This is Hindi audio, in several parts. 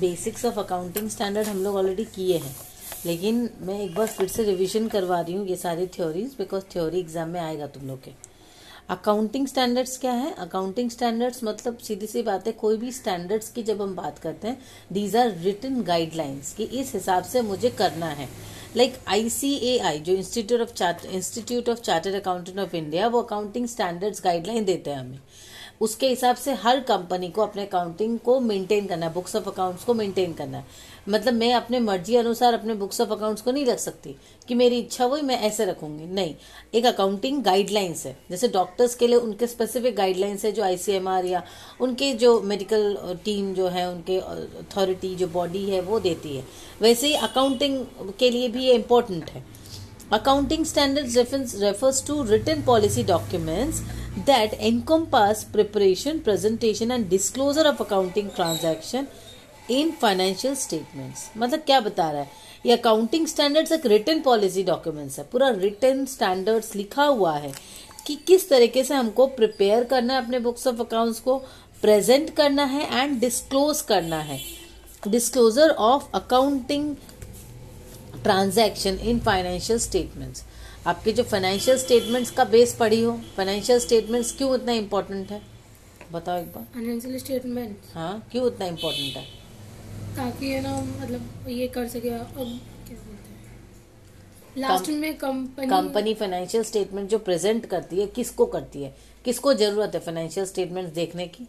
बेसिक्स ऑफ अकाउंटिंग स्टैंडर्ड हम लोग ऑलरेडी किए हैं, लेकिन मैं एक बार फिर से रिवीजन करवा रही हूँ ये सारी थ्योरीज, बिकॉज थ्योरी एग्जाम में आएगा तुम लोग के। अकाउंटिंग स्टैंडर्ड्स क्या है? अकाउंटिंग स्टैंडर्ड्स मतलब सीधी सी बात है, कोई भी स्टैंडर्ड्स की जब हम बात करते हैं, दीज आर रिटन गाइडलाइंस कि इस हिसाब से मुझे करना है। लाइक ICAI जो institute of chartered accountant of India, वो अकाउंटिंग स्टैंडर्ड्स गाइडलाइन देते हैं हमें। उसके हिसाब से हर कंपनी को अपने अकाउंटिंग को मेंटेन करना है, बुक्स ऑफ अकाउंट्स को मेंटेन करना है। मतलब मैं अपने मर्जी अनुसार अपने बुक्स ऑफ अकाउंट्स को नहीं रख सकती कि मेरी इच्छा हुई मैं ऐसे रखूंगी, नहीं। एक अकाउंटिंग गाइडलाइंस है, जैसे डॉक्टर्स के लिए उनके स्पेसिफिक गाइडलाइंस है जो ICMR या उनके जो मेडिकल टीम जो है, उनके अथॉरिटी जो बॉडी है वो देती है, वैसे ही अकाउंटिंग के लिए भी ये इम्पोर्टेंट है। Accounting standards refers to written policy documents that encompass preparation, presentation and disclosure of accounting transaction in financial statements. मतलब क्या बता रहा है ये accounting standards? एक written policy documents है, पूरा written standards लिखा हुआ है कि किस तरीके से हमको prepare करना है अपने books of accounts को, present करना है and disclose करना है। Disclosure of accounting transaction in financial statements. आपके जो फाइनेंशियल स्टेटमेंट्स का बेस पढ़ी हो, फाइनेंशियल स्टेटमेंट्स क्यों इतना इम्पोर्टेंट है बताओ एक बार। फाइनेंशियल स्टेटमेंट हाँ क्यों इतना इम्पोर्टेंट है? ताकि है ना, मतलब ये कर सके, अब लास्ट में कंपनी फाइनेंशियल स्टेटमेंट जो प्रेजेंट करती है किसको करती है? किसको जरूरत है फाइनेंशियल स्टेटमेंट देखने की?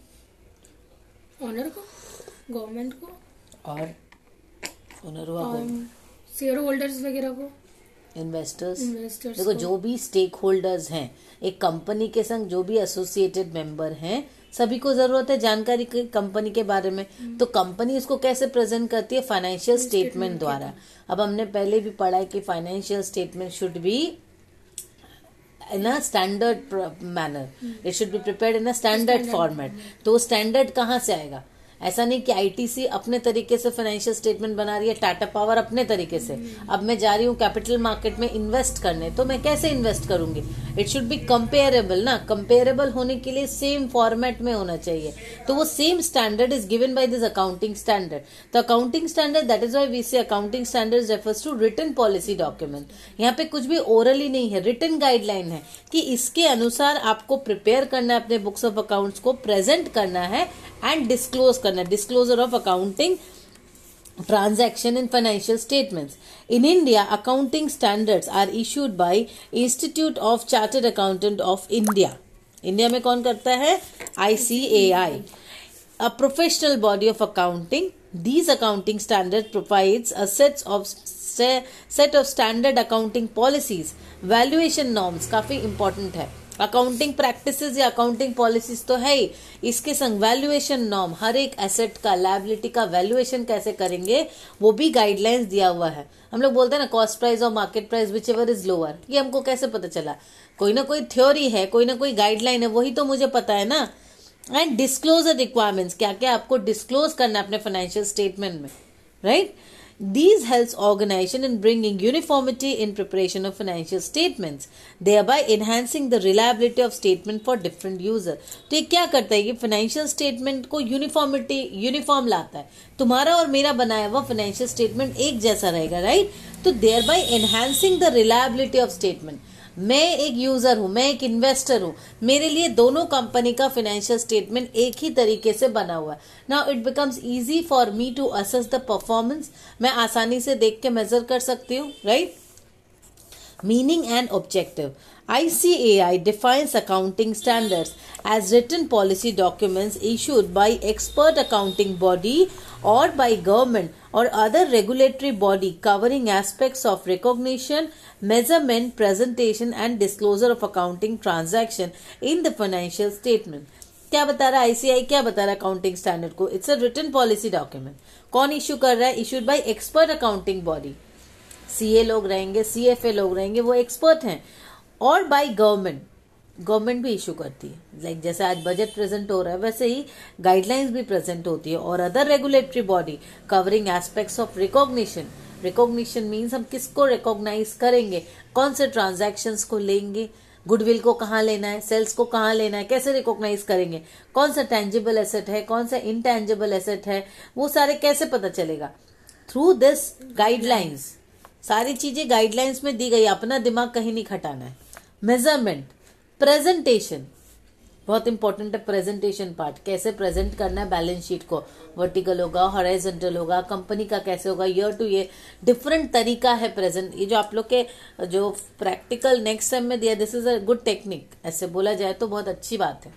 ओनर को, गवर्नमेंट को, और ओनर हुआ शेयर होल्डर्स वगैरह को, इन्वेस्टर्स। देखो जो भी स्टेक होल्डर्स हैं एक कंपनी के संग, जो भी एसोसिएटेड मेंबर हैं, सभी को जरूरत है जानकारी की कंपनी के बारे में। तो कंपनी उसको कैसे प्रेजेंट करती है? फाइनेंशियल स्टेटमेंट द्वारा। अब हमने पहले भी पढ़ा है कि financial statement should be in a standard manner, it should be prepared in a standard format. तो स्टैंडर्ड कहाँ से आएगा? ऐसा नहीं कि ITC अपने तरीके से फाइनेंशियल स्टेटमेंट बना रही है, टाटा पावर अपने तरीके से। अब मैं जा रही हूँ कैपिटल मार्केट में इन्वेस्ट करने, तो मैं कैसे इन्वेस्ट करूंगी? इट शुड बी कंपेयरेबल ना, कंपेयरेबल होने के लिए सेम फॉर्मेट में होना चाहिए। तो वो same standard is given by this accounting standard. तो accounting standard, that is why we say accounting standard refers to written policy document. यहाँ पे कुछ भी ओरली नहीं है, रिटन गाइडलाइन है कि इसके अनुसार आपको प्रिपेयर करना है अपने बुक्स ऑफ अकाउंट्स को, प्रेजेंट करना है एंड डिस्क्लोज करना है। Disclosure of accounting transaction in financial statements. In India accounting standards are issued by institute of chartered accountant of India. India में कौन करता है? ICAI, a professional body of accounting. These accounting standard provides a set of standard accounting policies, valuation norms. काफी इंपॉर्टेंट है अकाउंटिंग प्रैक्टिसेस या अकाउंटिंग पॉलिसीज तो है ही, इसके संग वैल्यूएशन नॉर्म, हर एक एसेट का, लायबिलिटी का वैल्यूएशन कैसे करेंगे वो भी गाइडलाइंस दिया हुआ है। हम लोग बोलते हैं ना कॉस्ट प्राइस और market price, whichever is lower. ये हमको कैसे पता चला? कोई ना कोई थ्योरी है, कोई ना कोई गाइडलाइन है, वही तो मुझे पता है ना। एंड डिस्क्लोजर रिक्वायरमेंट्स, क्या क्या आपको डिस्क्लोज करना है अपने फाइनेंशियल स्टेटमेंट में, right? These helps organization in bringing uniformity in preparation of financial statements, thereby enhancing the reliability of statement for different user. तो ये क्या करता है? ये financial statement को uniform लाता है। तुम्हारा और मेरा बनाया हुआ financial statement एक जैसा रहेगा, right? तो thereby enhancing the reliability of statement. मैं एक यूजर हूँ, मैं एक इन्वेस्टर हूँ, मेरे लिए दोनों कंपनी का फाइनेंशियल स्टेटमेंट एक ही तरीके से बना हुआ है। Now it becomes easy for me to assess the performance, मैं आसानी से देख के मेजर कर सकती हूँ, right? Meaning and objective. ICAI defines accounting standards as written policy documents issued by expert accounting body or by government or other regulatory body covering aspects of recognition, measurement, presentation and disclosure of accounting transaction in the financial statement. क्या बता रहा है ICAI? क्या बता रहा है अकाउंटिंग स्टैंडर्ड को? It's a written policy document. कौन इश्यू कर रहा है? Issued by expert accounting body. CA लोग रहेंगे, CFA लोग रहेंगे, वो एक्सपर्ट हैं। और बाय गवर्नमेंट, गवर्नमेंट भी इशू करती है। लाइक जैसे आज बजट प्रेजेंट हो रहा है, वैसे ही गाइडलाइंस भी प्रेजेंट होती है। और other regulatory body covering aspects of recognition. Recognition means हम किसको रिकॉग्नाइज करेंगे, कौन से ट्रांजैक्शंस को लेंगे। गुडविल को कहाँ लेना है, सेल्स को कहाँ लेना है, कैसे रिकॉग्नाइज करेंगे, कौन सा टैंजिबल एसेट है, कौन सा इनटैंजिबल एसेट है, वो सारे कैसे पता चलेगा? थ्रू दिस गाइडलाइंस, सारी चीजें गाइडलाइंस में दी गई, अपना दिमाग कहीं नहीं खटाना है। मेजरमेंट, प्रेजेंटेशन बहुत इंपॉर्टेंट है, प्रेजेंटेशन पार्ट, कैसे प्रेजेंट करना है बैलेंस शीट को, वर्टिकल होगा, हॉरिजॉन्टल होगा, कंपनी का कैसे होगा, ईयर टू ईयर डिफरेंट तरीका है प्रेजेंट। ये जो आप लोग के जो प्रैक्टिकल नेक्स्ट टाइम में दिया, this is a good technique, ऐसे बोला जाए तो बहुत अच्छी बात है।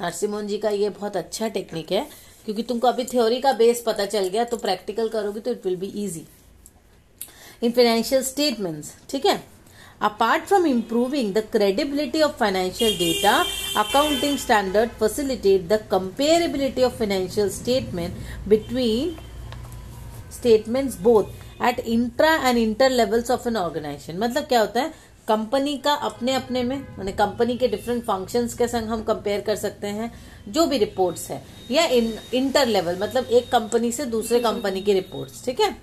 नरसिम्हन जी का ये बहुत अच्छा टेक्निक है, क्योंकि तुमको अभी थ्योरी का बेस पता चल गया तो प्रैक्टिकल करोगे तो it will be easy. In financial statements, ठीक है, apart from improving the credibility of financial data, accounting standard facilitate the comparability of financial statement between statements both at intra and inter levels of an organization। मतलब क्या होता है, कंपनी का अपने अपने में, माने कंपनी के डिफरेंट फंक्शंस के संग हम कंपेयर कर सकते हैं जो भी रिपोर्ट्स है, या इंटर लेवल मतलब एक कंपनी से दूसरे कंपनी की रिपोर्ट्स, ठीक है।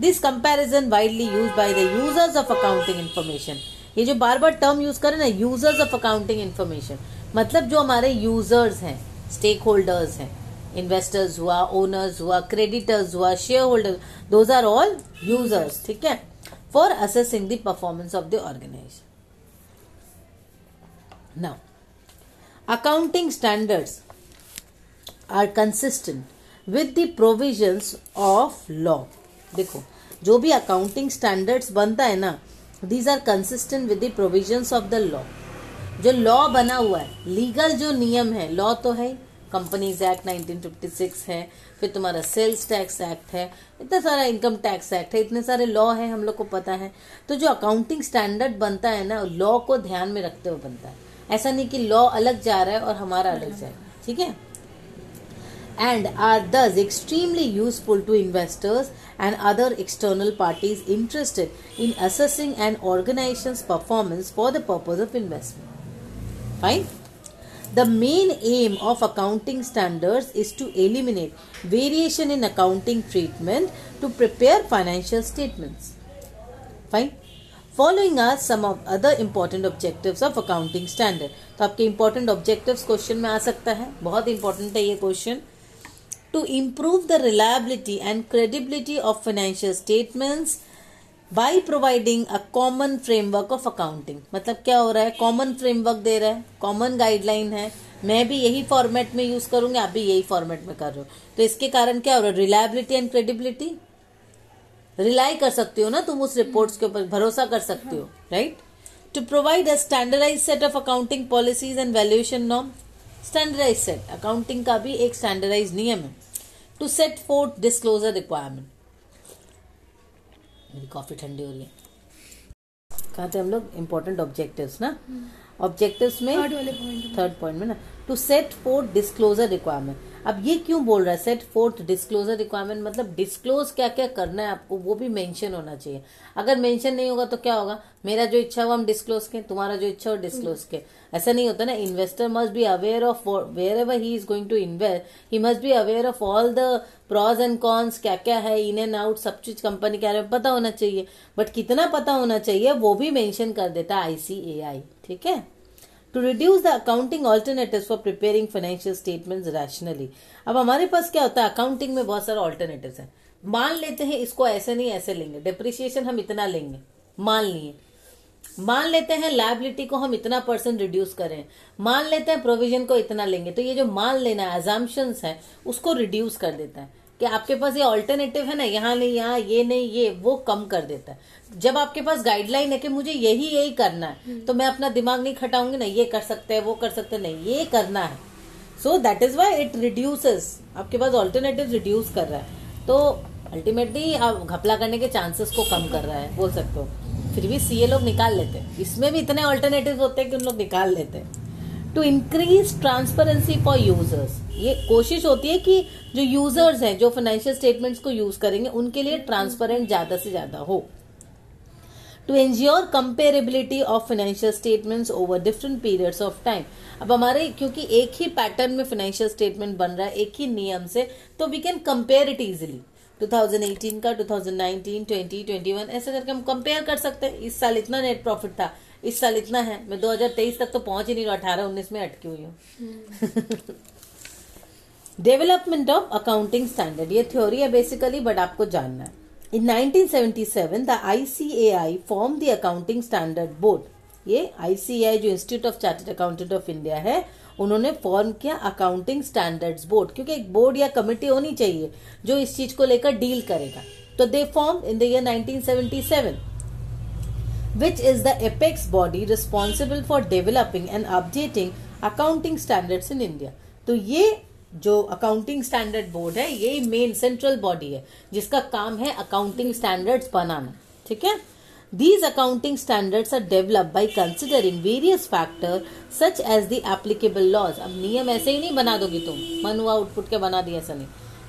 This comparison widely used by the users of accounting information. ये जो बार बार टर्म यूज करें ना, यूजर्स ऑफ अकाउंटिंग इन्फॉर्मेशन, मतलब जो हमारे यूजर्स हैं, स्टेक होल्डर्स हैं, इन्वेस्टर्स हुआ, ओनर्स हुआ, क्रेडिटर्स हुआ, shareholders, those are all users, ठीक है, for assessing the performance of the organisation. Now accounting standards are consistent with the provisions of law. देखो, जो भी अकाउंटिंग स्टैंडर्ड्स बनता है ना, these are consistent with the provisions of the law. जो लॉ बना हुआ है, लीगल जो नियम है, लॉ तो है, कंपनीज एक्ट 1956 है, फिर तुम्हारा सेल्स टैक्स एक्ट है, इतना सारा इनकम टैक्स एक्ट है, इतने सारे लॉ है, हम लोग को पता है। तो जो अकाउंटिंग स्टैंडर्ड बनता है ना, लॉ को ध्यान में रखते हुए बनता है, ऐसा नहीं कि लॉ अलग जा रहा है और हमारा अलग जा रहा है, ठीक है। and are thus extremely useful to investors and other external parties interested in assessing an organization's performance for the purpose of investment. Fine. The main aim of accounting standards is to eliminate variation in accounting treatment to prepare financial statements. Fine. Following are some of other important objectives of accounting standard. तो आपके important objectives question में आ सकता है, बहुत important है ये question। To improve the reliability and credibility of financial statements by providing a common framework of accounting। मतलब क्या हो रहा है, common framework दे रहा है, common guideline है, मैं भी यही format में use करूँगी, आप भी यही format में कर रहे हो, तो इसके कारण क्या हो रहा है, reliability and credibility, rely कर सकते हो ना तुम उस reports के ऊपर, भरोसा कर सकते हो, right? To provide a standardized set of accounting policies and valuation norms, standardise set, accounting का भी एक स्टैंडर्डाइज नियम है। To set forth disclosure requirement, मेरी कॉफी ठंडी हो रही है। कहा थे हम लोग इंपॉर्टेंट ऑब्जेक्टिव्स ना, ऑब्जेक्टिव्स में थर्ड पॉइंट में ना, to set forth disclosure requirement. अब ये क्यों बोल रहा है सेट फोर्थ डिस्क्लोजर रिक्वायरमेंट, मतलब डिस्क्लोज क्या क्या करना है आपको वो भी मेंशन होना चाहिए। अगर मेंशन नहीं होगा तो क्या होगा, मेरा जो इच्छा हो हम डिस्क्लोज के, तुम्हारा जो इच्छा हो डिस्क्लोज के, ऐसा नहीं होता ना। Investor must be aware of wherever he is going to invest, he must be aware of all the pros and cons, क्या क्या है, इन एंड आउट, सब चीज कंपनी के बारे में पता होना चाहिए। बट कितना पता होना चाहिए वो भी मेंशन कर देता है ICAI, ठीक है। To reduce the accounting alternatives for preparing financial statements rationally. अब हमारे पास क्या होता है, अकाउंटिंग में बहुत सारे ऑल्टरनेटिव्स हैं, मान लेते हैं इसको ऐसे नहीं ऐसे लेंगे, डिप्रिसिएशन हम इतना लेंगे, मान लिए, मान लेते हैं लायबिलिटी को हम इतना परसेंट रिड्यूस करें, मान लेते हैं प्रोविजन को इतना लेंगे, तो ये जो मान लेना है, अजम्पशंस है, उसको रिड्यूस कर देता है। कि आपके पास ये ऑल्टरनेटिव है ना, यहाँ नहीं, यहाँ ये नहीं, ये वो कम कर देता है। जब आपके पास गाइडलाइन है कि मुझे यही करना है, तो मैं अपना दिमाग नहीं खटाऊंगी ना, ये कर सकते हैं, वो कर सकते हैं, नहीं ये करना है। So that is why it reduces, आपके पास ऑल्टरनेटिव रिड्यूस कर रहा है, तो अल्टीमेटली आप घपला करने के चांसेस को कम कर रहा है, बोल सकते हो। फिर भी सीए लोग निकाल लेते हैं, इसमें भी इतने ऑल्टरनेटिव्स होते हैं कि उन लोग निकाल लेते हैं। To increase transparency for users, ये कोशिश होती है कि जो यूजर्स हैं, जो फाइनेंशियल स्टेटमेंट्स को यूज करेंगे, उनके लिए ट्रांसपेरेंट ज्यादा से ज्यादा हो। To ensure comparability of financial statements over different periods of time. अब हमारे क्योंकि एक ही पैटर्न में फाइनेंशियल स्टेटमेंट बन रहा है, एक ही नियम से, तो we can compare it easily. 2018 का 2019, 20, 21 ऐसे करके हम कंपेयर कर सकते हैं, इस साल इतना नेट प्रॉफिट था, इस साल इतना है, मैं 2023 तक तो पहुंच ही नहीं रहा, 18-19 में अटकी हुई हूँ। डेवलपमेंट ऑफ अकाउंटिंग स्टैंडर्ड, ये थ्योरी है बेसिकली, बट आपको जानना है। In 1977 the ICAI formed the Accounting Standard Board. ये ICAI जो institute of chartered accountant of India है, उन्होंने फॉर्म किया अकाउंटिंग स्टैंडर्ड्स बोर्ड, क्योंकि एक बोर्ड या कमेटी होनी चाहिए जो इस चीज को लेकर डील करेगा। तो they form in the year 1977, which is the apex body responsible for developing and updating accounting standards in India. तो ये जो अकाउंटिंग स्टैंडर्ड बोर्ड है, ये मेन सेंट्रल बॉडी है जिसका काम है अकाउंटिंग स्टैंडर्ड्स बनाना, ठीक है। These accounting standards are developed by considering various factors such as the applicable laws. अब नियम ऐसे ही नहीं बना दोगी तुम, मन हुआ आउटपुट के बना दिया, ऐसा नहीं।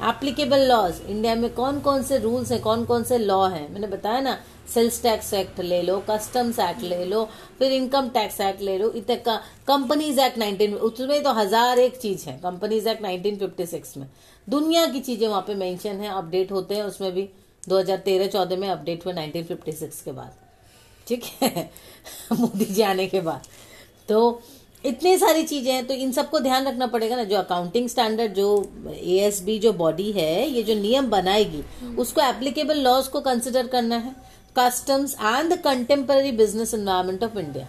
Applicable laws, इंडिया में कौन कौन से रूल्स हैं, कौन कौन से लॉ हैं, मैंने बताया ना, सेल्स टैक्स एक्ट ले लो, कस्टम्स एक्ट ले लो, फिर इनकम टैक्स एक्ट ले लो, इतना कंपनीज एक्ट 19, उसमें तो 1001 चीज है। कंपनीज एक्ट 1956 में दुनिया की चीजें वहां पे मेंशन है, अपडेट होते हैं, उसमें भी 2013-14 में अपडेट हुए 1956 के बाद, ठीक है। मोदी जी आने के बाद तो इतनी सारी चीजें हैं, तो इन सबको ध्यान रखना पड़ेगा ना। जो अकाउंटिंग स्टैंडर्ड, जो एएसबी जो बॉडी है, ये जो नियम बनाएगी उसको एप्लीकेबल लॉज को कंसिडर करना है। Customs and the contemporary business environment of India,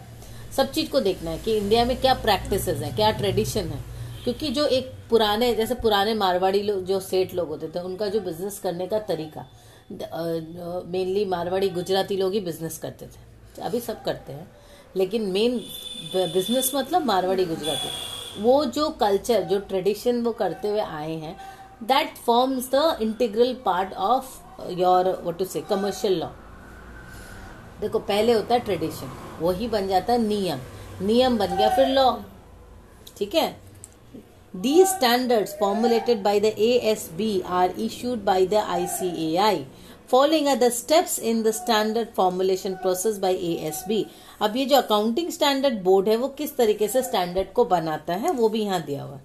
सब चीज को देखना है कि इंडिया में क्या प्रैक्टिसेस है, क्या ट्रेडिशन है, क्योंकि जो एक पुराने, जैसे पुराने मारवाड़ी लोग, जो सेठ लोग होते थे, उनका जो बिजनेस करने का तरीका, मेनली मारवाड़ी गुजराती लोग ही बिजनेस करते थे, अभी सब करते हैं, लेकिन मेन बिजनेस मतलब मारवाड़ी गुजराती, वो जो कल्चर, जो ट्रेडिशन वो करते हुए आए हैं, that forms the integral part of your what to say commercial law. देखो, पहले होता है ट्रेडिशन, वही बन जाता है नियम, नियम बन गया फिर लॉ, ठीक है। These standards formulated by the ASB are issued by the ICAI. Following are the steps in the standard formulation process by ASB. अब ये जो अकाउंटिंग स्टैंडर्ड बोर्ड है, वो किस तरीके से स्टैंडर्ड को बनाता है, वो भी यहाँ दिया हुआ।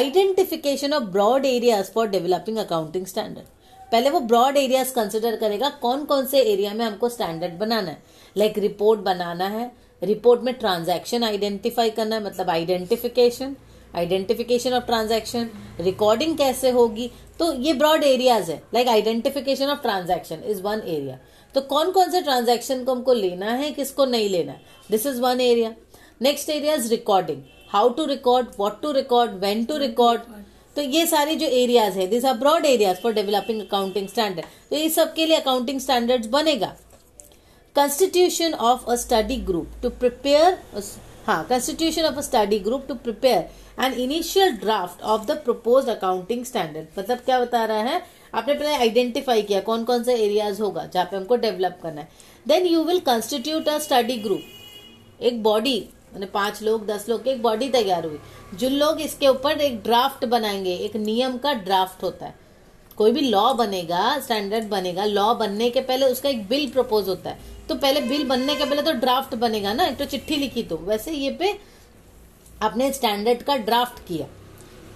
Identification of broad areas for developing accounting standard. पहले वो ब्रॉड एरियाज कंसिडर करेगा, कौन कौन से एरिया में हमको स्टैंडर्ड बनाना है। लाइक रिपोर्ट बनाना है, रिपोर्ट में ट्रांजैक्शन आइडेंटिफाई करना है, मतलब आइडेंटिफिकेशन ऑफ ट्रांजैक्शन, रिकॉर्डिंग कैसे होगी, तो ये ब्रॉड एरियाज है। Like identification of transaction is one area, तो कौन कौन से ट्रांजैक्शन को हमको लेना है, किसको नहीं लेना, this is one area. Next area is recording, how to record, what to record, when to record, तो ये सारे जो एरियाज है, this are broad areas for developing accounting standard, तो ये सब के लिए अकाउंटिंग स्टैंडर्ड्स बनेगा। Constitution of a study group to prepare, constitution of a study group to prepare and initial draft of the proposed accounting standard, मतलब क्या बता रहा है, आपने पहले आइडेंटिफाई किया कौन कौन से एरियाज होगा जहाँ पे हमको डेवलप करना है, then you will constitute a study group, एक बॉडी, मैंने 5 लोग 10 लोग की एक बॉडी तैयार हुई, जिन लोग इसके ऊपर एक ड्राफ्ट बनाएंगे, एक नियम का ड्राफ्ट होता है, कोई भी लॉ बनेगा, स्टैंडर्ड बनेगा, लॉ बनने के पहले उसका एक बिल प्रपोज होता है, तो पहले बिल बनने के पहले तो ड्राफ्ट बनेगा ना, एक तो चिट्ठी लिखी, तो वैसे ये पे आपने स्टैंडर्ड का ड्राफ्ट किया।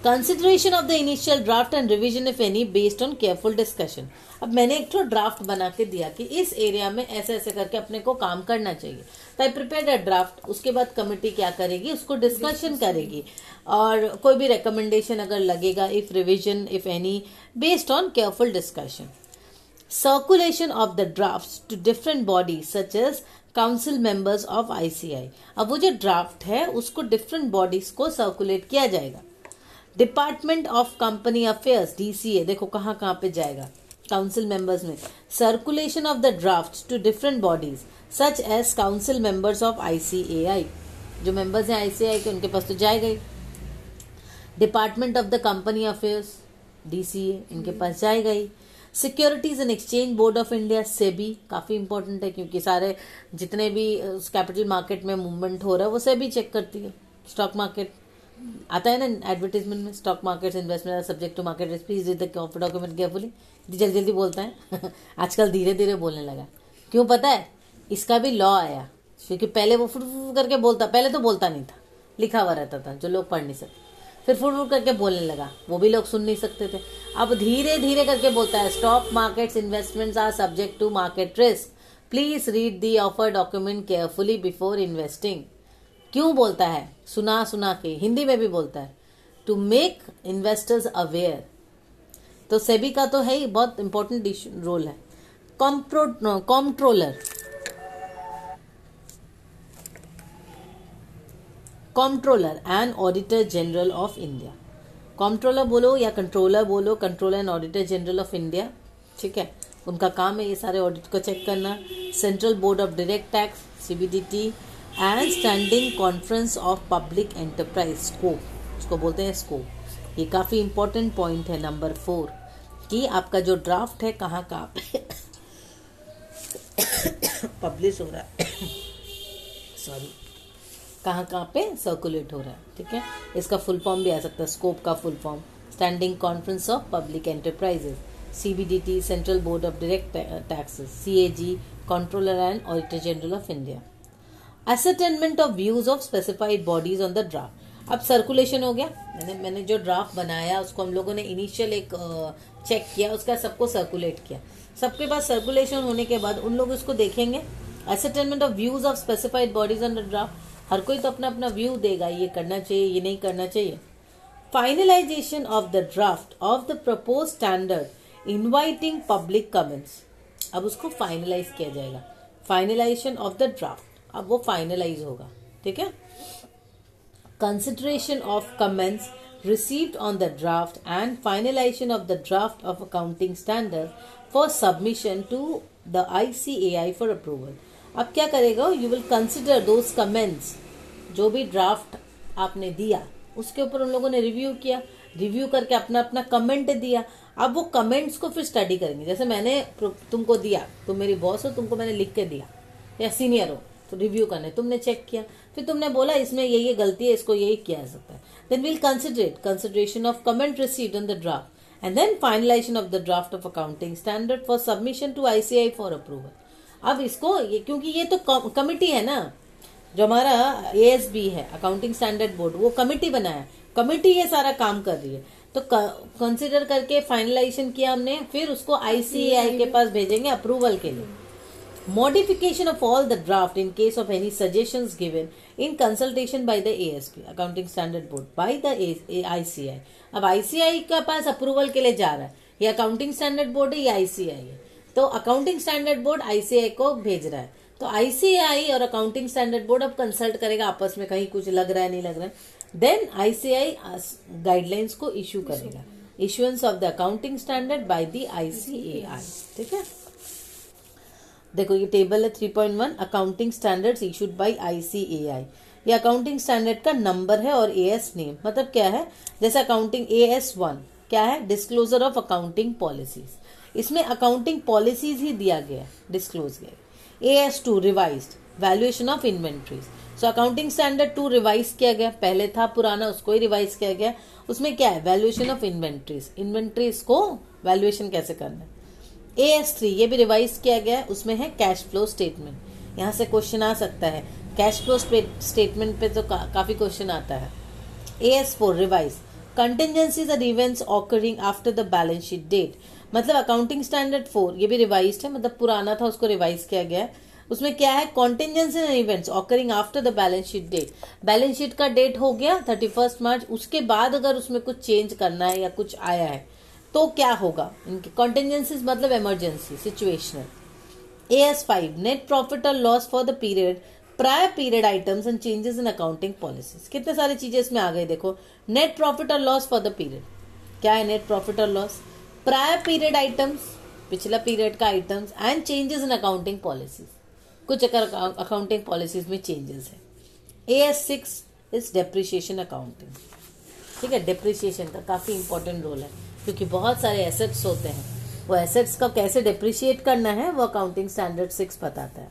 Consideration of the initial draft and revision if any based on careful discussion, अब मैंने एक तो ड्राफ्ट बना के दिया कि इस एरिया में ऐसे ऐसे करके अपने को काम करना चाहिए, तो आई प्रिपेयर्ड अ ड्राफ्ट, उसके बाद कमेटी क्या करेगी, उसको डिस्कशन करेगी, और कोई भी रिकमेंडेशन अगर लगेगा, if revision if any based on careful discussion. Circulation of the draft to different bodies such as council members of ICAI, अब वो जो ड्राफ्ट है उसको डिफरेंट बॉडीज को सर्कुलेट किया जाएगा। Department of company affairs DCA, देखो कहाँ कहाँ पे जाएगा, काउंसिल मेंबर्स में। Circulation of the draft to different bodies such as council members of ICAI, जो मेंबर्स हैं ICAI के उनके पास तो जाएगा ही। Department of the company affairs DCA, इनके पास जाएगा ही। Securities and exchange board of India SEBI, काफी इंपॉर्टेंट है, क्योंकि सारे जितने भी कैपिटल मार्केट में मूवमेंट हो रहा है वो सेबी चेक करती है। स्टॉक मार्केट आता है ना एडवर्टाइजमेंट में, stock market investment subject to market risk, please read the document carefully, जल्दी जल्दी बोलता है। आजकल धीरे धीरे बोलने लगा, क्यों पता है, इसका भी लॉ आया, क्योंकि पहले वो फुट करके बोलता, पहले तो बोलता नहीं था, लिखा हुआ रहता था जो लोग पढ़ नहीं सकते, फिर फुट करके बोलने लगा, वो भी लोग सुन नहीं सकते थे, अब धीरे धीरे करके बोलता है stock markets investments are subject to market risk, please read the offer document carefully before investing. क्यों बोलता है? सुना सुना के, हिंदी में भी बोलता है, टू मेक इन्वेस्टर्स अवेयर। तो सेबी का तो है ही, बहुत इंपॉर्टेंट रोल है। Controller and auditor general of India. Controller बोलो या कंट्रोलर बोलो, controller and auditor general of India, ठीक है, उनका काम है ये सारे ऑडिट को चेक करना। Central board of direct tax CBDT and standing conference of public enterprise SCOPE, उसको बोलते हैं स्कोप। ये काफ़ी इंपॉर्टेंट पॉइंट है नंबर 4 कि आपका जो ड्राफ्ट है कहाँ का पब्लिश हो रहा है, सॉरी, कहाँ कहाँ पे सर्कुलेट हो रहा है, ठीक है। इसका फुल फॉर्म भी आ सकता है, स्कोप का full form standing conference of public enterprises, CBDT central board of direct taxes, CAG controller and auditor general of India. Ascertainment of views of specified bodies on the draft. अब सर्कुलेशन हो गया, मैंने जो ड्राफ्ट बनाया उसको हम लोगों ने इनिशियल एक चेक किया, उसका सबको सर्कुलेट किया। सबके पास सर्कुलेशन होने के बाद उन लोग उसको देखेंगे, ascertainment of views of specified bodies on the draft. हर कोई तो अपना अपना व्यू देगा, ये करना चाहिए, ये नहीं करना चाहिए। Finalisation of the draft of the propose standard inviting public comments. अब उसको फाइनलाइज किया जाएगा, फाइनलाइजेशन ऑफ द ड्राफ्ट, अब वो फाइनलाइज होगा, ठीक है। Consideration of comments received on the draft and finalisation of the draft of accounting standard for submission to the ICAI for approval. अब क्या करेगा, you will consider those comments, जो भी ड्राफ्ट आपने दिया उसके ऊपर उन लोगों ने रिव्यू किया, रिव्यू करके अपना अपना कमेंट दिया। अब वो कमेंट्स को फिर स्टडी करेंगे। जैसे मैंने तुमको दिया, तुम मेरी बॉस हो, तुमको मैंने लिख के दिया, या सीनियर हो तो रिव्यू करने, तुमने चेक किया, फिर तुमने बोला इसमें ये गलती है, इसको यही किया जा सकता है। Then will considerate consideration of comment received on the draft and then finalisation of the draft of accounting standard for submission to ICAI for approval. अब इसको क्योंकि ये तो कमिटी है ना, जो हमारा ASB है अकाउंटिंग स्टैंडर्ड बोर्ड, वो कमिटी बनाया, कमिटी ये सारा काम कर रही है। तो कंसीडर करके फाइनलाइजेशन किया हमने, फिर उसको ICAI के पास भेजेंगे अप्रूवल के लिए। Modification of all the draft in case of any suggestions given in consultation by the ASB accounting standard board by the ICAI। अब ICAI के पास अप्रूवल के लिए जा रहा है, ये अकाउंटिंग स्टैंडर्ड बोर्ड है या ICAI है, तो अकाउंटिंग स्टैंडर्ड बोर्ड ICAI को भेज रहा है। तो ICAI और अकाउंटिंग स्टैंडर्ड बोर्ड अब कंसल्ट करेगा आपस में, कहीं कुछ लग रहा है नहीं लग रहा है। देन ICAI गाइडलाइंस को इश्यू करेगा, issuance of the accounting standard by the ICAI, ठीक है। देखो ये टेबल है 3.1, accounting standards issued by ICAI। ये अकाउंटिंग स्टैंडर्ड का नंबर है और AS नेम, मतलब क्या है, जैसे अकाउंटिंग AS 1 क्या है, डिस्क्लोजर ऑफ अकाउंटिंग पॉलिसीज, इसमें अकाउंटिंग पॉलिसीज ही दिया गया, डिस्क्लोज गया। AS 2 revised valuation of inventories, so accounting standard 2 revise किया गया, पहले था पुराना उसको ही रिवाइज किया गया। उसमें क्या है, वैल्यूएशन ऑफ इन्वेंट्रीज, इन्वेंट्रीज को वैल्यूएशन कैसे करना है। AS 3 ये भी रिवाइज किया गया, उसमें है कैश फ्लो स्टेटमेंट। यहाँ से क्वेश्चन आ सकता है, कैश फ्लो स्टेटमेंट पे तो काफी क्वेश्चन आता है। AS 4 revise contingencies are events occurring after the balance sheet date, मतलब अकाउंटिंग स्टैंडर्ड 4 ये भी रिवाइज्ड है, मतलब पुराना था उसको रिवाइज किया गया है। उसमें क्या है, contingency and events occurring after the balance sheet date, balance sheet का डेट हो गया 31 मार्च, उसके बाद अगर उसमें कुछ चेंज करना है या कुछ आया है तो क्या होगा, इनके कॉन्टिजेंसीज मतलब emergency situational. AS 5 net profit और loss for the period prior period items and changes in accounting policies. कितने सारी चीजें इसमें आ गई, देखो नेट प्रॉफिट और लॉस फॉर द पीरियड, क्या है नेट प्रॉफिट और लॉस, प्रायर पीरियड आइटम्स पिछला पीरियड का items and changes in accounting policies, कुछ अगर अकाउंटिंग पॉलिसीज में चेंजेस है। AS 6 इज डेप्रिसिएशन अकाउंटिंग, ठीक है, डेप्रिसिएशन का काफ़ी इंपॉर्टेंट रोल है, क्योंकि बहुत सारे एसेट्स होते हैं, वो एसेट्स का कैसे डेप्रिशिएट करना है वो अकाउंटिंग स्टैंडर्ड 6 बताता है।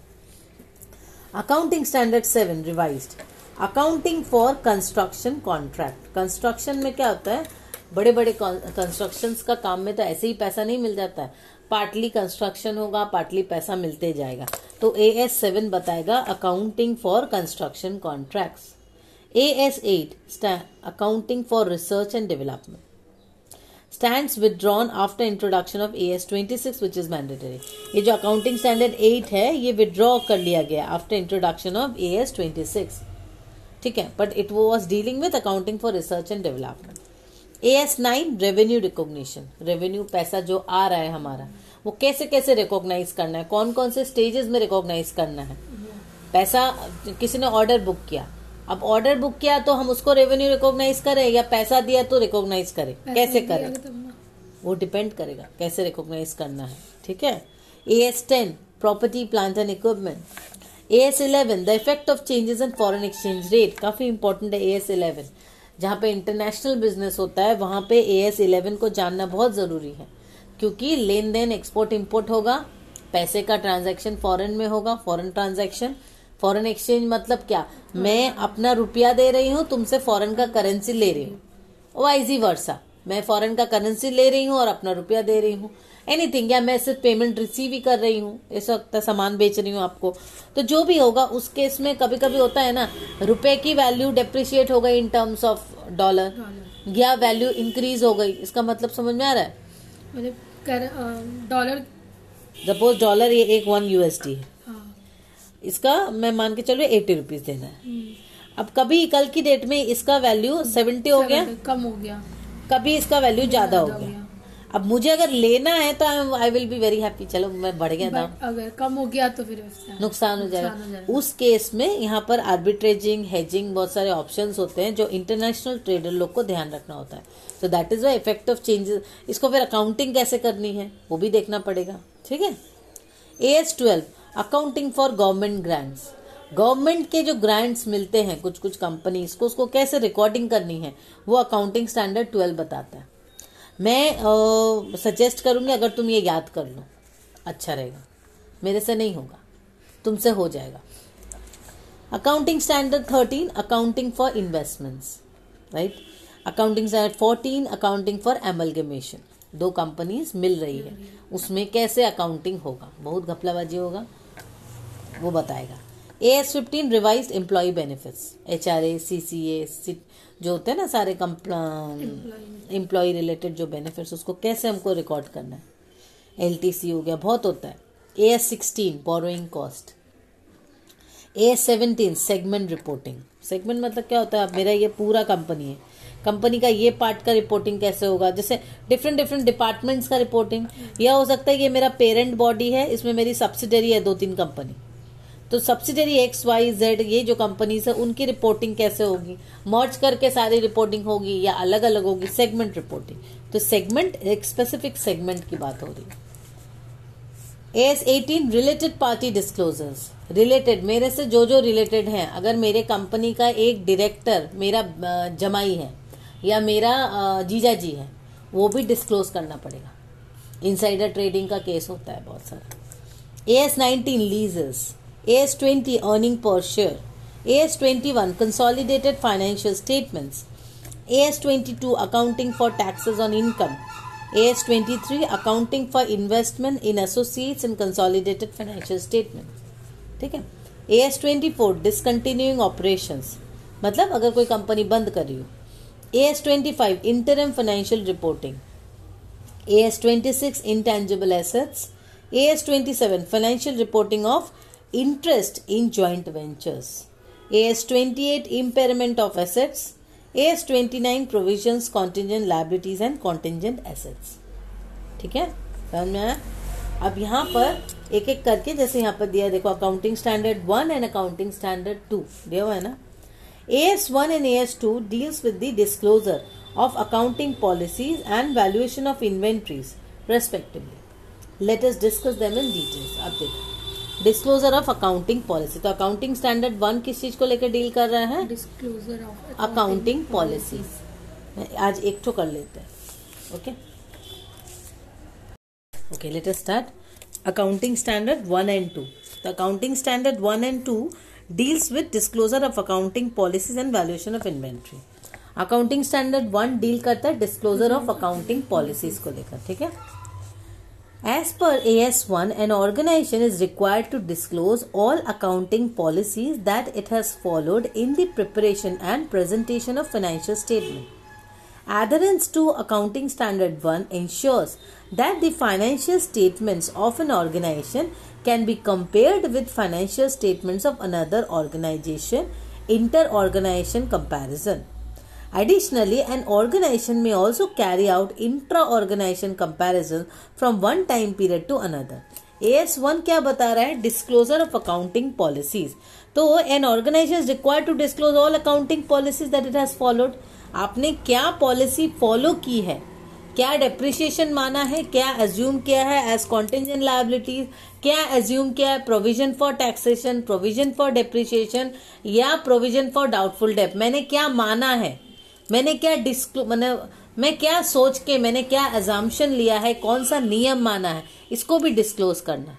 Accounting standard 7 revised accounting for construction contract. Construction में क्या होता है, बड़े बड़े कंस्ट्रक्शंस का काम में तो ऐसे ही पैसा नहीं मिल जाता है, पार्टली कंस्ट्रक्शन होगा, पार्टली पैसा मिलते जाएगा। तो AS 7 बताएगा accounting for construction contracts. AS 8 accounting for research and development. stands withdrawn after introduction of AS 26, which is mandatory. ये जो accounting standard 8 है, ये withdraw कर लिया गया after introduction of AS 26, ठीक है. But it was dealing with accounting for research and development. AS 9 revenue recognition, revenue पैसा जो आ रहा है हमारा वो कैसे कैसे रिकॉग्नाइज करना है, कौन कौन से स्टेजेस में रिकॉग्नाइज करना है. पैसा किसी ने ऑर्डर बुक किया, अब ऑर्डर बुक किया तो हम उसको रेवेन्यू रिकॉग्नाइज करें या पैसा दिया तो रिकॉग्नाइज करें, कैसे करें वो डिपेंड करेगा कैसे रिकॉग्नाइज करना है, ठीक है. AS 10 property plant and equipment. AS 11 the effect of changes in foreign exchange rate, काफी इंपॉर्टेंट है. AS 11 जहाँ पे इंटरनेशनल बिजनेस होता है वहाँ पे AS 11 को जानना बहुत ज़रूरी है, क्योंकि लेन देन एक्सपोर्ट इम्पोर्ट होगा, पैसे का ट्रांजैक्शन फॉरेन में होगा. फॉरेन ट्रांजैक्शन, फॉरेन एक्सचेंज मतलब क्या, मैं अपना रुपया दे रही हूँ तुमसे फॉरेन का करेंसी ले रही हूँ, वाइजी वर्सा मैं फॉरेन का करेंसी ले रही हूँ और अपना रुपया दे रही हूँ. एनीथिंग, या मैं सिर्फ पेमेंट रिसीव ही कर रही हूँ, इस वक्त सामान बेच रही हूँ आपको, तो जो भी होगा उस केस में कभी कभी होता है ना रुपए की वैल्यू डेप्रिशिएट हो गई इन टर्म्स ऑफ डॉलर या वैल्यू इंक्रीज हो गई. इसका मतलब समझ में आ रहा है, मतलब डॉलर, सपोज डॉलर ये 1 USD है, इसका मैं मान के चलो 80 रुपीज देना है. अब कभी कल की डेट में इसका वैल्यू 70 हो गया, कम हो गया, कभी इसका वैल्यू ज्यादा हो गया. अब मुझे अगर लेना है तो I will be very happy, चलो मैं बढ़ गया दाम, अगर कम हो गया तो फिर नुकसान हो जाएगा. उस केस में यहाँ पर आर्बिट्रेजिंग, हेजिंग, बहुत सारे ऑप्शंस होते हैं जो इंटरनेशनल ट्रेडर लोग को ध्यान रखना होता है. So that is why effect of changes, इसको फिर अकाउंटिंग कैसे करनी है वो भी देखना पड़ेगा, ठीक है. AS 12 accounting for government grants. Government के जो ग्रांट्स मिलते हैं कुछ कुछ कंपनीज को, उसको कैसे रिकॉर्डिंग करनी है वो अकाउंटिंग स्टैंडर्ड 12 बताता है. मैं सजेस्ट करूंगी अगर तुम ये याद कर लो अच्छा रहेगा, मेरे से नहीं होगा तुमसे हो जाएगा. Accounting standard 13 accounting for investments, right. Accounting standard 14 accounting for amalgamation, दो कंपनीज मिल रही है उसमें कैसे अकाउंटिंग होगा, बहुत घपलाबाजी होगा वो बताएगा. AS 15 revise employ benefits, HRA, CCA जो होते हैं ना सारे एम्प्लॉय रिलेटेड जो बेनिफिट्स, उसको कैसे हमको रिकॉर्ड करना है. LTC हो गया, बहुत होता है. AS 16 borrowing cost. AS 17 segment reporting. Segment मतलब क्या होता है, अब मेरा ये पूरा कंपनी है, कंपनी का ये पार्ट का रिपोर्टिंग कैसे होगा, जैसे डिफरेंट डिफरेंट डिपार्टमेंट्स का रिपोर्टिंग. यह हो सकता है कि ये मेरा पेरेंट बॉडी है, इसमें मेरी सब्सिडरी है 2-3 कंपनी, तो सब्सिडरी XYZ ये जो कंपनीज है उनकी रिपोर्टिंग कैसे होगी, मर्ज करके सारी रिपोर्टिंग होगी या अलग अलग होगी, सेगमेंट रिपोर्टिंग. तो सेगमेंट, एक स्पेसिफिक सेगमेंट की बात हो रही है. AS 18 related party disclosures. Related मेरे से जो जो रिलेटेड हैं, अगर मेरे कंपनी का एक डायरेक्टर मेरा जमाई है या मेरा जीजा जी है वो भी डिस्क्लोज करना पड़ेगा. इनसाइडर ट्रेडिंग का केस होता है बहुत सारा. AS 19 लीजेस. AS 20 earning per share. AS 21 consolidated financial statements. AS 22 accounting for taxes on income. AS 23 accounting for investment in associates and consolidated financial statements. ठीक है. AS 24 discontinuing operations, मतलब अगर कोई कंपनी बंद कर रही हो. AS 25 interim financial reporting. AS 26 intangible assets. AS 27 financial reporting of interest in joint ventures. AS 28 impairment of assets. AS 29 provisions, contingent liabilities and contingent assets. ठीक है, समझ में आया. अब यहाँ पर एक एक करके, जैसे यहाँ पर दिया देखो, accounting standard 1 and accounting standard 2 दिया हुआ है ना. AS 1 and AS 2 deals with the disclosure of accounting policies and valuation of inventories respectively. Let us discuss them in details. अब देखो डिस्क्लोजर ऑफ अकाउंटिंग पॉलिसी, तो अकाउंटिंग स्टैंडर्ड 1 किस चीज को लेकर डील कर रहा है, डिस्क्लोजर ऑफ अकाउंटिंग पॉलिसीज. आज एक तो कर लेते हैं. Okay let us start. Accounting standard 1 and 2. तो accounting standard 1 and 2 deals with disclosure of accounting policies and valuation of inventory. Accounting standard 1 deal करता है डिस्क्लोजर ऑफ अकाउंटिंग पॉलिसीज को लेकर, ठीक है. As per AS 1, an organization is required to disclose all accounting policies that it has followed in the preparation and presentation of financial statement Adherence to Accounting Standard 1 ensures that the financial statements of an organization can be compared with financial statements of another organization, inter-organization comparison. Additionally, an organization may also carry out intra-organization comparison from one time period to another. AS1 क्या बता रहा है? Disclosure of accounting policies. तो an organization is required to disclose all accounting policies that it has followed. आपने क्या policy follow की है? क्या depreciation माना है? क्या assume किया है as contingent liabilities? क्या assume किया है provision for taxation, provision for depreciation या provision for doubtful debt? मैंने क्या माना है? मैंने क्या मैं क्या सोच के मैंने क्या assumption लिया है, कौन सा नियम माना है, इसको भी disclose करना.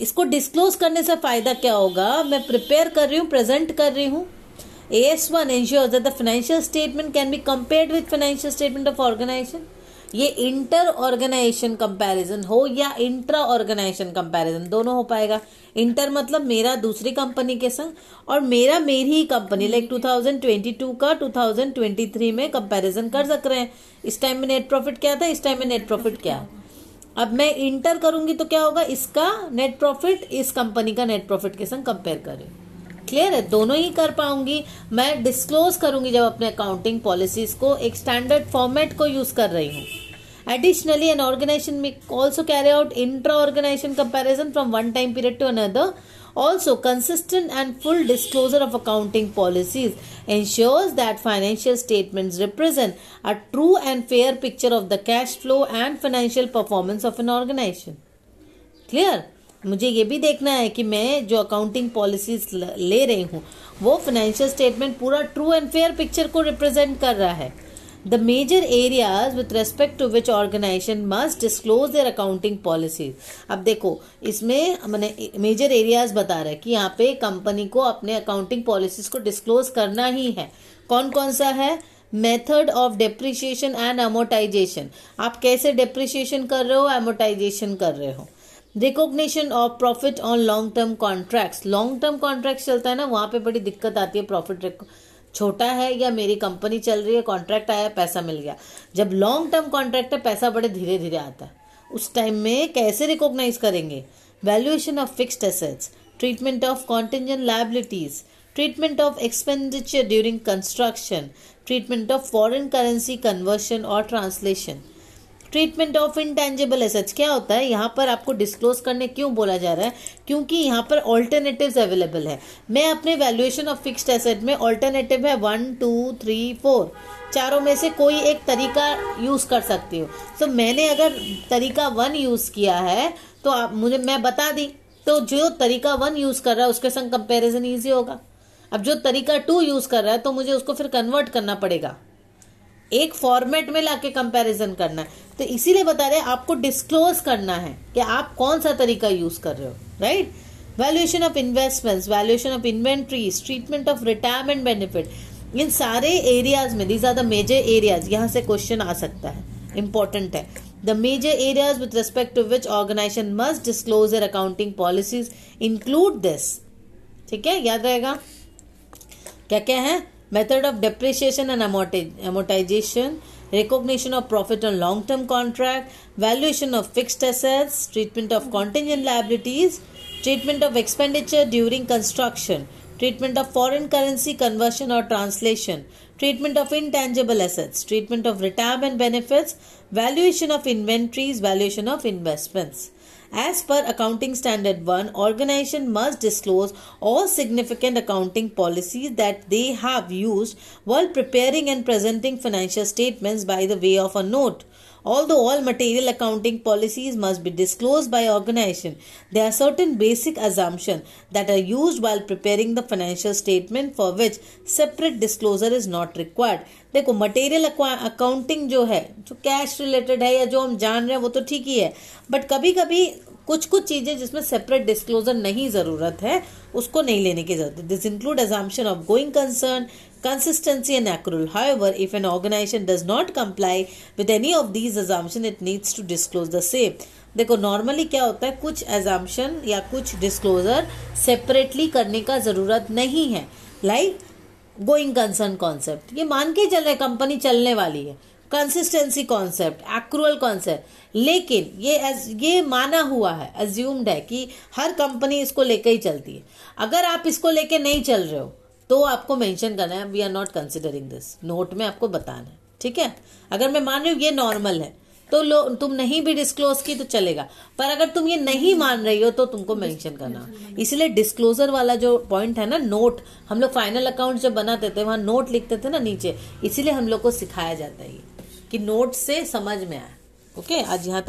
इसको disclose करने से फायदा क्या होगा? मैं prepare कर रही हूँ, present कर रही हूँ. AS1 ensures that the financial statement can be compared with financial statement of organization. ये inter-organization comparison हो या intra-organization comparison, दोनों हो पाएगा. Inter मतलब मेरा दूसरी कंपनी के संग और मेरा मेरी ही कंपनी, लाइक 2022 का 2023 में कंपैरिजन कर सक रहे हैं. इस टाइम में नेट प्रॉफिट क्या था, इस टाइम में नेट प्रॉफिट क्या. अब मैं इंटर करूंगी तो क्या होगा, इसका नेट प्रॉफिट इस कंपनी का नेट प्रॉफिट के संग कंपेयर करें. क्लियर है, दोनों ही कर पाऊंगी. मैं डिस्क्लोज करूंगी जब अपने अकाउंटिंग पॉलिसीज को, एक स्टैंडर्ड फॉर्मेट को यूज कर रही हूँ. Additionally, an organization may also carry out intra-organization comparison from one time period to another. Also, consistent and full disclosure of accounting policies ensures that financial statements represent a true and fair picture of the cash flow and financial performance of an organization. Clear? मुझे ये भी देखना है कि मैं जो अकाउंटिंग पॉलिसीज ले रही हूँ वो फाइनेंशियल स्टेटमेंट पूरा ट्रू एंड फेयर पिक्चर को रिप्रेजेंट कर रहा है. The major areas with respect to which organization must disclose their accounting policies. अब देखो इसमें मैंने major areas बता रहा है कि यहाँ पे कंपनी को अपने accounting policies को disclose करना ही है. कौन कौन सा है? Method of depreciation and amortization. आप कैसे depreciation कर रहे हो, amortization कर रहे हो. Recognition of profit on long term contracts. Long term contracts चलता है ना, वहाँ पे बड़ी दिक्कत आती है. Profit छोटा है या मेरी कंपनी चल रही है, कॉन्ट्रैक्ट आया, पैसा मिल गया. जब लॉन्ग टर्म कॉन्ट्रैक्ट है, पैसा बड़े धीरे धीरे आता है. उस टाइम में कैसे रिकॉग्नाइज करेंगे? Valuation of fixed assets, treatment of contingent liabilities, treatment of expenditure during construction, treatment of foreign currency conversion और translation, treatment of intangible assets. क्या होता है यहाँ पर, आपको डिस्क्लोज करने क्यों बोला जा रहा है? क्योंकि यहाँ पर ऑल्टरनेटिव्स अवेलेबल है. मैं अपने वैल्यूएशन ऑफ फिक्स्ड एसेट में ऑल्टरनेटिव है 1, 2, 3, 4, चारों में से कोई एक तरीका यूज़ कर सकती हूँ. तो मैंने अगर तरीका 1 यूज़ किया है तो आप मुझे मैं बता दी, तो जो तरीका 1 यूज़ कर रहा है उसके संग कंपेरिजन ईजी होगा. अब जो तरीका 2 यूज़ कर रहा है तो मुझे उसको फिर कन्वर्ट करना पड़ेगा, एक फॉर्मेट में लाके कंपैरिजन करना है. तो इसीलिए बता रहे हैं आपको डिस्क्लोज करना है कि आप कौन सा तरीका यूज कर रहे हो, right. Valuation of investments, valuation of inventories, treatment of retirement benefit, इन सारे एरियाज में, these are the major areas, यहाँ से क्वेश्चन आ सकता है, इंपॉर्टेंट है. The major areas with respect to which organisation must disclose their accounting policies include this. ठीक है, याद रहेगा क्या क्या है. Method of depreciation and amortization, recognition of profit on long-term contract, valuation of fixed assets, treatment of contingent liabilities, treatment of expenditure during construction, treatment of foreign currency conversion or translation, treatment of intangible assets, treatment of retirement benefits, valuation of inventories, valuation of investments. As per Accounting Standard 1, organization must disclose all significant accounting policies that they have used while preparing and presenting financial statements by the way of a note. Although all material accounting policies must be disclosed by organization, there are certain basic assumptions that are used while preparing the financial statement for which separate disclosure is not required. देखो material accounting जो है, जो cash related है या जो हम जान रहे हैं वो तो ठीक ही है, but कभी कभी कुछ कुछ चीज़ें जिसमें separate disclosure नहीं ज़रूरत है उसको नहीं लेने की ज़रूरत है. This include assumption of going concern, consistency and accrual. However, if an organization does not comply with any of these assumptions, it needs to disclose the same. देखो normally क्या होता है, कुछ assumption या कुछ disclosure separately करने का ज़रूरत नहीं है. Like गोइंग कंसर्न कॉन्सेप्ट, ये मान के चल रहे कंपनी चलने वाली है, कंसिस्टेंसी कॉन्सेप्ट, एक्रूअल कॉन्सेप्ट, लेकिन ये माना हुआ है, अज्यूम्ड है कि हर कंपनी इसको लेके ही चलती है। अगर आप इसको लेके नहीं चल रहे हो तो आपको मेंशन करना है we are not considering this, note में आपको बताना है, ठीक है। अगर मैं मान रही हूँ ये नॉर्मल है तो तुम नहीं भी डिस्क्लोज की तो चलेगा, पर अगर तुम ये नहीं मान रही हो तो तुमको मेंशन करना। इसलिए डिस्क्लोजर वाला जो पॉइंट है ना, नोट, हम लोग फाइनल अकाउंट जब बनाते थे वहां नोट लिखते थे ना नीचे, इसीलिए हम लोग को सिखाया जाता है कि नोट से समझ में आए। ओके, आज यहाँ